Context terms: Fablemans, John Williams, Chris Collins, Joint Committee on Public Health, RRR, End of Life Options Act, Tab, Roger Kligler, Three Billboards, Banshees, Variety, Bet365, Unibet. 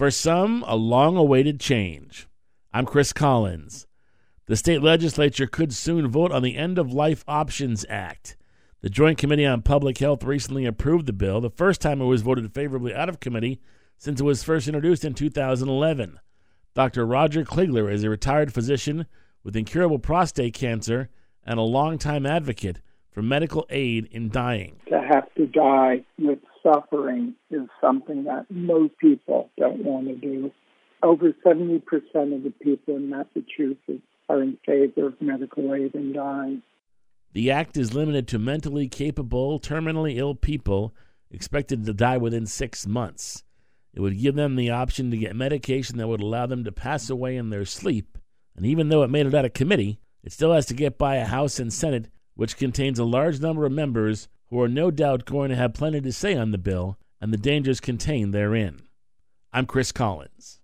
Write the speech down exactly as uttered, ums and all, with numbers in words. For some, a long-awaited change. I'm Chris Collins. The state legislature could soon vote on the End of Life Options Act. The Joint Committee on Public Health recently approved the bill, the first time it was voted favorably out of committee since it was first introduced in two thousand eleven. Doctor Roger Kligler is a retired physician with incurable prostate cancer and a longtime advocate for medical aid in dying. To have to die with suffering is something that most people don't want to do. Over seventy percent of the people in Massachusetts are in favor of medical aid in dying. The act is limited to mentally capable, terminally ill people expected to die within six months. It would give them the option to get medication that would allow them to pass away in their sleep. And even though it made it out of committee, it still has to get by a House and Senate, which contains a large number of members who are no doubt going to have plenty to say on the bill and the dangers contained therein. I'm Chris Collins.